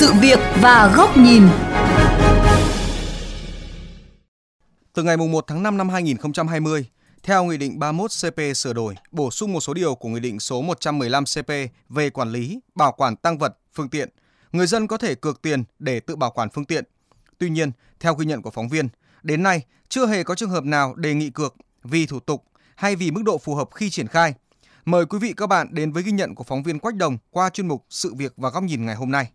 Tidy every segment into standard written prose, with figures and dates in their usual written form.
sự việc và góc nhìn. Từ ngày 1 tháng 5 năm 2020, theo Nghị định 31 CP sửa đổi, bổ sung một số điều của Nghị định số 115 CP về quản lý, bảo quản tang vật, phương tiện, người dân có thể cược tiền để tự bảo quản phương tiện. Tuy nhiên, theo ghi nhận của phóng viên, đến nay chưa hề có trường hợp nào đề nghị cược vì thủ tục hay vì mức độ phù hợp khi triển khai. Mời quý vị các bạn đến với ghi nhận của phóng viên Quách Đồng qua chuyên mục Sự việc và góc nhìn ngày hôm nay.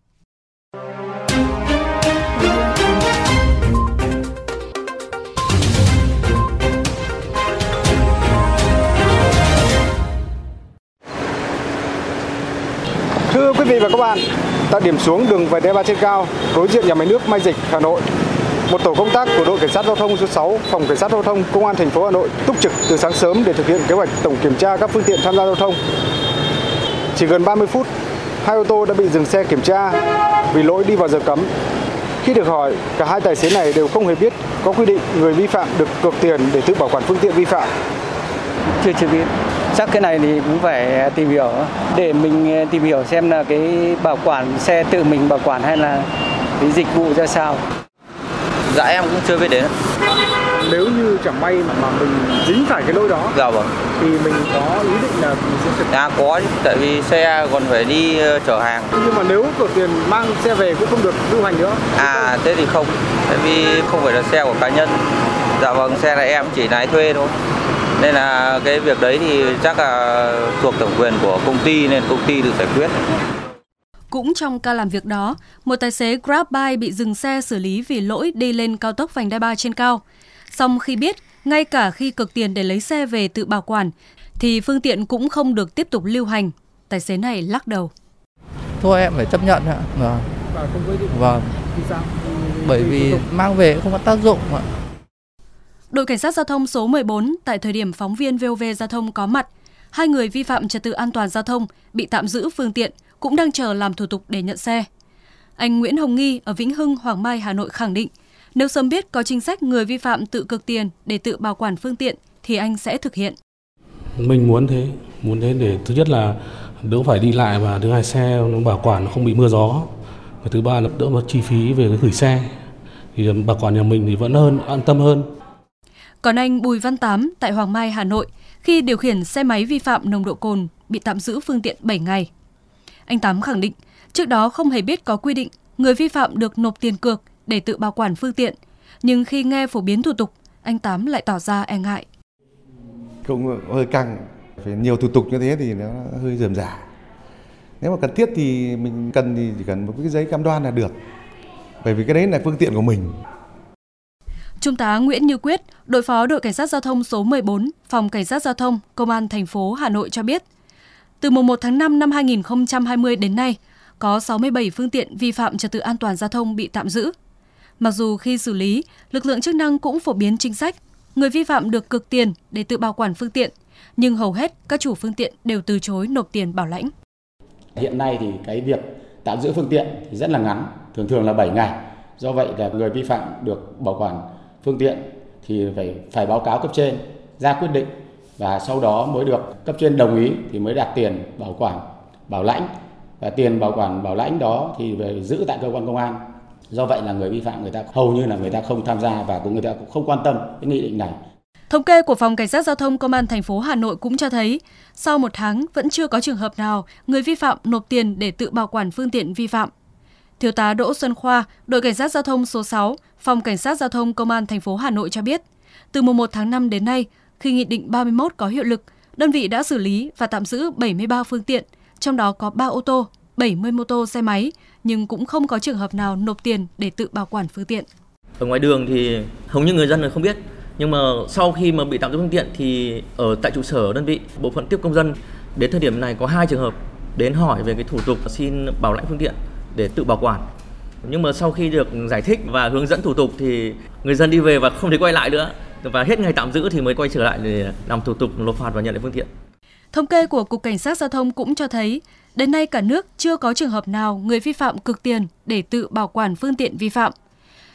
Thưa quý vị và các bạn, tại điểm xuống đường vành đai 3 trên cao, đối diện nhà máy nước Mai Dịch, Hà Nội, một tổ công tác của đội cảnh sát giao thông số 6, phòng cảnh sát giao thông công an thành phố Hà Nội túc trực từ sáng sớm để thực hiện kế hoạch tổng kiểm tra các phương tiện tham gia giao thông. Chỉ gần 30 phút, hai ô tô đã bị dừng xe kiểm tra vì lỗi đi vào giờ cấm. Khi được hỏi, cả hai tài xế này đều không hề biết có quy định người vi phạm được cược tiền để tự bảo quản phương tiện vi phạm. Chưa biết. Chắc cái này thì cũng phải tìm hiểu để mình tìm hiểu xem là cái bảo quản xe tự mình bảo quản hay là cái dịch vụ ra sao. Dạ em cũng chưa biết đến. Nếu như chẳng may mà mình dính phải cái lỗi đó, dạ vâng, thì mình có ý định là mình sẽ thực... À có, tại vì xe còn phải đi chở hàng. Nhưng mà nếu cược tiền mang xe về cũng không được lưu hành nữa. À thế thì không, tại vì không phải là xe của cá nhân. Dạ vâng, xe này em chỉ lái thuê thôi. Nên là cái việc đấy thì chắc là thuộc thẩm quyền của công ty nên công ty được giải quyết. Cũng trong ca làm việc đó, một tài xế GrabBike bị dừng xe xử lý vì lỗi đi lên cao tốc vành đai 3 trên cao. Song khi biết, ngay cả khi cược tiền để lấy xe về tự bảo quản, thì phương tiện cũng không được tiếp tục lưu hành. Tài xế này lắc đầu. Thôi em phải chấp nhận ạ. Vâng. Bởi vì mang về không có tác dụng ạ. Đội cảnh sát giao thông số 14 tại thời điểm phóng viên VOV giao thông có mặt, hai người vi phạm trật tự an toàn giao thông bị tạm giữ phương tiện cũng đang chờ làm thủ tục để nhận xe. Anh Nguyễn Hồng Nghi ở Vĩnh Hưng, Hoàng Mai, Hà Nội khẳng định nếu sớm biết có chính sách người vi phạm tự cược tiền để tự bảo quản phương tiện thì anh sẽ thực hiện. Mình muốn thế để thứ nhất là đỡ phải đi lại và thứ hai xe nó bảo quản nó không bị mưa gió và thứ ba là đỡ mất chi phí về cái gửi xe thì bảo quản nhà mình thì vẫn hơn an tâm hơn. Còn anh Bùi Văn Tám tại Hoàng Mai, Hà Nội, khi điều khiển xe máy vi phạm nồng độ cồn bị tạm giữ phương tiện 7 ngày. Anh Tám khẳng định, trước đó không hề biết có quy định người vi phạm được nộp tiền cược để tự bảo quản phương tiện. Nhưng khi nghe phổ biến thủ tục, anh Tám lại tỏ ra e ngại. Cũng hơi căng, phải nhiều thủ tục như thế thì nó hơi rườm rà. Nếu mà cần thiết thì mình cần thì chỉ cần một cái giấy cam đoan là được. Bởi vì cái đấy là phương tiện của mình. Trung tá Nguyễn Như Quyết, đội phó đội cảnh sát giao thông số 14, phòng cảnh sát giao thông, công an thành phố Hà Nội cho biết, từ mùng 1 tháng 5 năm 2020 đến nay, có 67 phương tiện vi phạm trật tự an toàn giao thông bị tạm giữ. Mặc dù khi xử lý, lực lượng chức năng cũng phổ biến chính sách, người vi phạm được cược tiền để tự bảo quản phương tiện, nhưng hầu hết các chủ phương tiện đều từ chối nộp tiền bảo lãnh. Hiện nay thì cái việc tạm giữ phương tiện thì rất là ngắn, thường là 7 ngày. Do vậy là người vi phạm được bảo quản phương tiện thì phải báo cáo cấp trên ra quyết định và sau đó mới được cấp trên đồng ý thì mới đạt tiền bảo quản bảo lãnh và tiền bảo quản bảo lãnh đó thì phải giữ tại cơ quan công an. Do vậy là người vi phạm người ta hầu như là người ta không tham gia và người ta cũng không quan tâm cái nghị định này. Thống kê của phòng cảnh sát giao thông công an thành phố Hà Nội cũng cho thấy sau một tháng vẫn chưa có trường hợp nào người vi phạm nộp tiền để tự bảo quản phương tiện vi phạm. Thiếu tá Đỗ Xuân Khoa, đội cảnh sát giao thông số 6, phòng cảnh sát giao thông công an thành phố Hà Nội cho biết, từ mùng 1 tháng 5 đến nay, khi Nghị định 31 có hiệu lực, đơn vị đã xử lý và tạm giữ 73 phương tiện, trong đó có 3 ô tô, 70 mô tô xe máy, nhưng cũng không có trường hợp nào nộp tiền để tự bảo quản phương tiện. Ở ngoài đường thì hầu như người dân không biết, nhưng mà sau khi mà bị tạm giữ phương tiện thì ở tại trụ sở đơn vị, bộ phận tiếp công dân đến thời điểm này có 2 trường hợp đến hỏi về cái thủ tục xin bảo lãnh phương tiện để tự bảo quản. Nhưng mà sau khi được giải thích và hướng dẫn thủ tục thì người dân đi về và không thể quay lại nữa. Và hết ngày tạm giữ thì mới quay trở lại để làm thủ tục nộp phạt và nhận lại phương tiện. Thống kê của Cục Cảnh sát Giao thông cũng cho thấy, đến nay cả nước chưa có trường hợp nào người vi phạm cược tiền để tự bảo quản phương tiện vi phạm.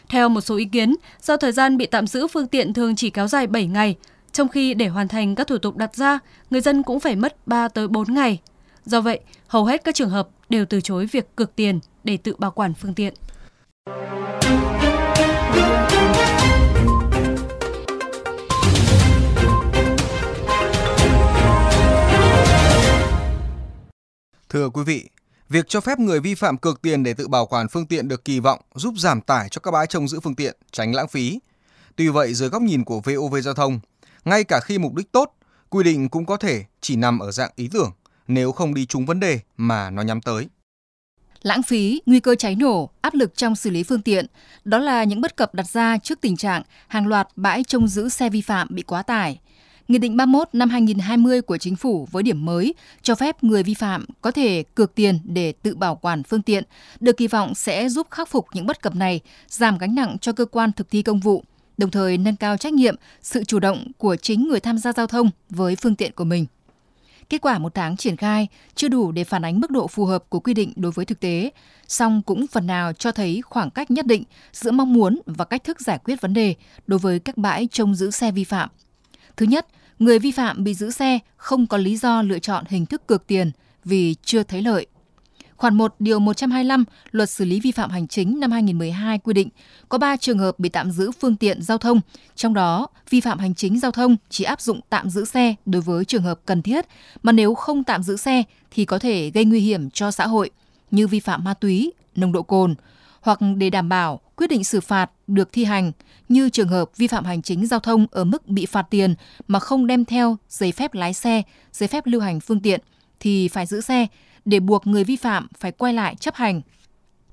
Theo một số ý kiến, do thời gian bị tạm giữ phương tiện thường chỉ kéo dài 7 ngày, trong khi để hoàn thành các thủ tục đặt ra, người dân cũng phải mất 3 tới 4 ngày. Do vậy, hầu hết các trường hợp đều từ chối việc cược tiền để tự bảo quản phương tiện. Thưa quý vị, việc cho phép người vi phạm cược tiền để tự bảo quản phương tiện được kỳ vọng giúp giảm tải cho các bãi trông giữ phương tiện, tránh lãng phí. Tuy vậy, dưới góc nhìn của VOV Giao thông, ngay cả khi mục đích tốt, quy định cũng có thể chỉ nằm ở dạng ý tưởng nếu không đi trúng vấn đề mà nó nhắm tới. Lãng phí, nguy cơ cháy nổ, áp lực trong xử lý phương tiện, đó là những bất cập đặt ra trước tình trạng hàng loạt bãi trông giữ xe vi phạm bị quá tải. Nghị định 31 năm 2020 của Chính phủ với điểm mới cho phép người vi phạm có thể cược tiền để tự bảo quản phương tiện, được kỳ vọng sẽ giúp khắc phục những bất cập này, giảm gánh nặng cho cơ quan thực thi công vụ, đồng thời nâng cao trách nhiệm, sự chủ động của chính người tham gia giao thông với phương tiện của mình. Kết quả 1 tháng triển khai chưa đủ để phản ánh mức độ phù hợp của quy định đối với thực tế, song cũng phần nào cho thấy khoảng cách nhất định giữa mong muốn và cách thức giải quyết vấn đề đối với các bãi trông giữ xe vi phạm. Thứ nhất, người vi phạm bị giữ xe không có lý do lựa chọn hình thức cược tiền vì chưa thấy lợi. Khoản 1 điều 125 Luật xử lý vi phạm hành chính năm 2012 quy định có 3 trường hợp bị tạm giữ phương tiện giao thông, trong đó vi phạm hành chính giao thông chỉ áp dụng tạm giữ xe đối với trường hợp cần thiết, mà nếu không tạm giữ xe thì có thể gây nguy hiểm cho xã hội như vi phạm ma túy, nồng độ cồn, hoặc để đảm bảo quyết định xử phạt được thi hành như trường hợp vi phạm hành chính giao thông ở mức bị phạt tiền mà không đem theo giấy phép lái xe, giấy phép lưu hành phương tiện thì phải giữ xe để buộc người vi phạm phải quay lại chấp hành.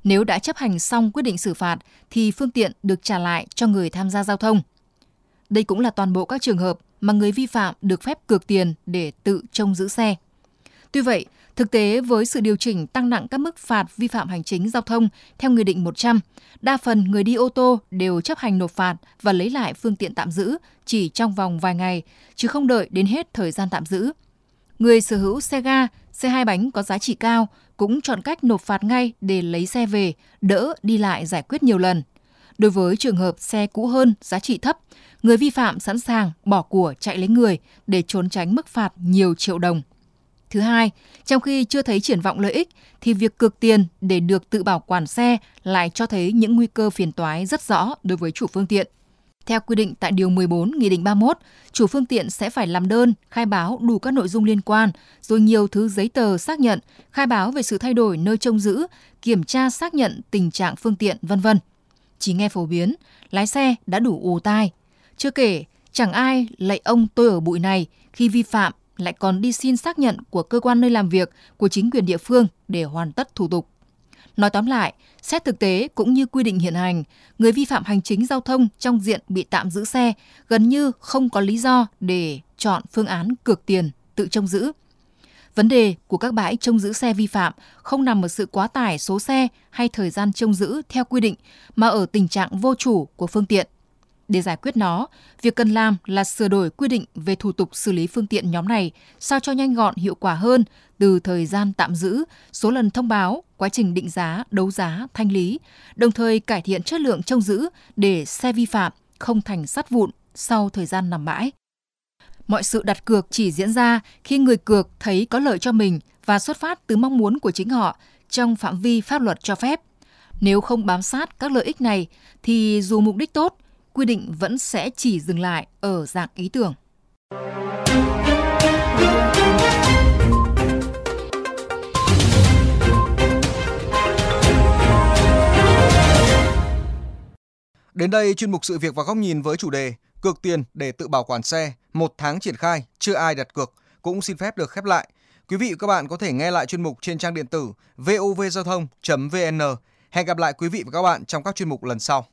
Nếu đã chấp hành xong quyết định xử phạt thì phương tiện được trả lại cho người tham gia giao thông. Đây cũng là toàn bộ các trường hợp mà người vi phạm được phép cược tiền để tự trông giữ xe. Tuy vậy, thực tế với sự điều chỉnh tăng nặng các mức phạt vi phạm hành chính giao thông theo Nghị định 100, đa phần người đi ô tô đều chấp hành nộp phạt và lấy lại phương tiện tạm giữ chỉ trong vòng vài ngày, chứ không đợi đến hết thời gian tạm giữ. Người sở hữu xe ga, xe hai bánh có giá trị cao cũng chọn cách nộp phạt ngay để lấy xe về, đỡ đi lại giải quyết nhiều lần. Đối với trường hợp xe cũ hơn, giá trị thấp, người vi phạm sẵn sàng bỏ của chạy lấy người để trốn tránh mức phạt nhiều triệu đồng. Thứ hai, trong khi chưa thấy triển vọng lợi ích thì việc cược tiền để được tự bảo quản xe lại cho thấy những nguy cơ phiền toái rất rõ đối với chủ phương tiện. Theo quy định tại Điều 14 Nghị định 31, chủ phương tiện sẽ phải làm đơn, khai báo đủ các nội dung liên quan, rồi nhiều thứ giấy tờ xác nhận, khai báo về sự thay đổi nơi trông giữ, kiểm tra xác nhận tình trạng phương tiện, v.v. Chỉ nghe phổ biến, lái xe đã đủ ù tai. Chưa kể, chẳng ai lạy ông tôi ở bụi này khi vi phạm lại còn đi xin xác nhận của cơ quan nơi làm việc, của chính quyền địa phương để hoàn tất thủ tục. Nói tóm lại, xét thực tế cũng như quy định hiện hành, người vi phạm hành chính giao thông trong diện bị tạm giữ xe gần như không có lý do để chọn phương án cược tiền, tự trông giữ. Vấn đề của các bãi trông giữ xe vi phạm không nằm ở sự quá tải số xe hay thời gian trông giữ theo quy định mà ở tình trạng vô chủ của phương tiện. Để giải quyết nó, việc cần làm là sửa đổi quy định về thủ tục xử lý phương tiện nhóm này sao cho nhanh gọn hiệu quả hơn từ thời gian tạm giữ, số lần thông báo, quá trình định giá, đấu giá, thanh lý, đồng thời cải thiện chất lượng trông giữ để xe vi phạm không thành sắt vụn sau thời gian nằm bãi. Mọi sự đặt cược chỉ diễn ra khi người cược thấy có lợi cho mình và xuất phát từ mong muốn của chính họ trong phạm vi pháp luật cho phép. Nếu không bám sát các lợi ích này thì dù mục đích tốt, quy định vẫn sẽ chỉ dừng lại ở dạng ý tưởng. Đến đây, chuyên mục Sự việc và Góc nhìn với chủ đề Cược tiền để tự bảo quản xe, 1 tháng triển khai, chưa ai đặt cược, cũng xin phép được khép lại. Quý vị và các bạn có thể nghe lại chuyên mục trên trang điện tử vovgiaothong.vn. Hẹn gặp lại quý vị và các bạn trong các chuyên mục lần sau.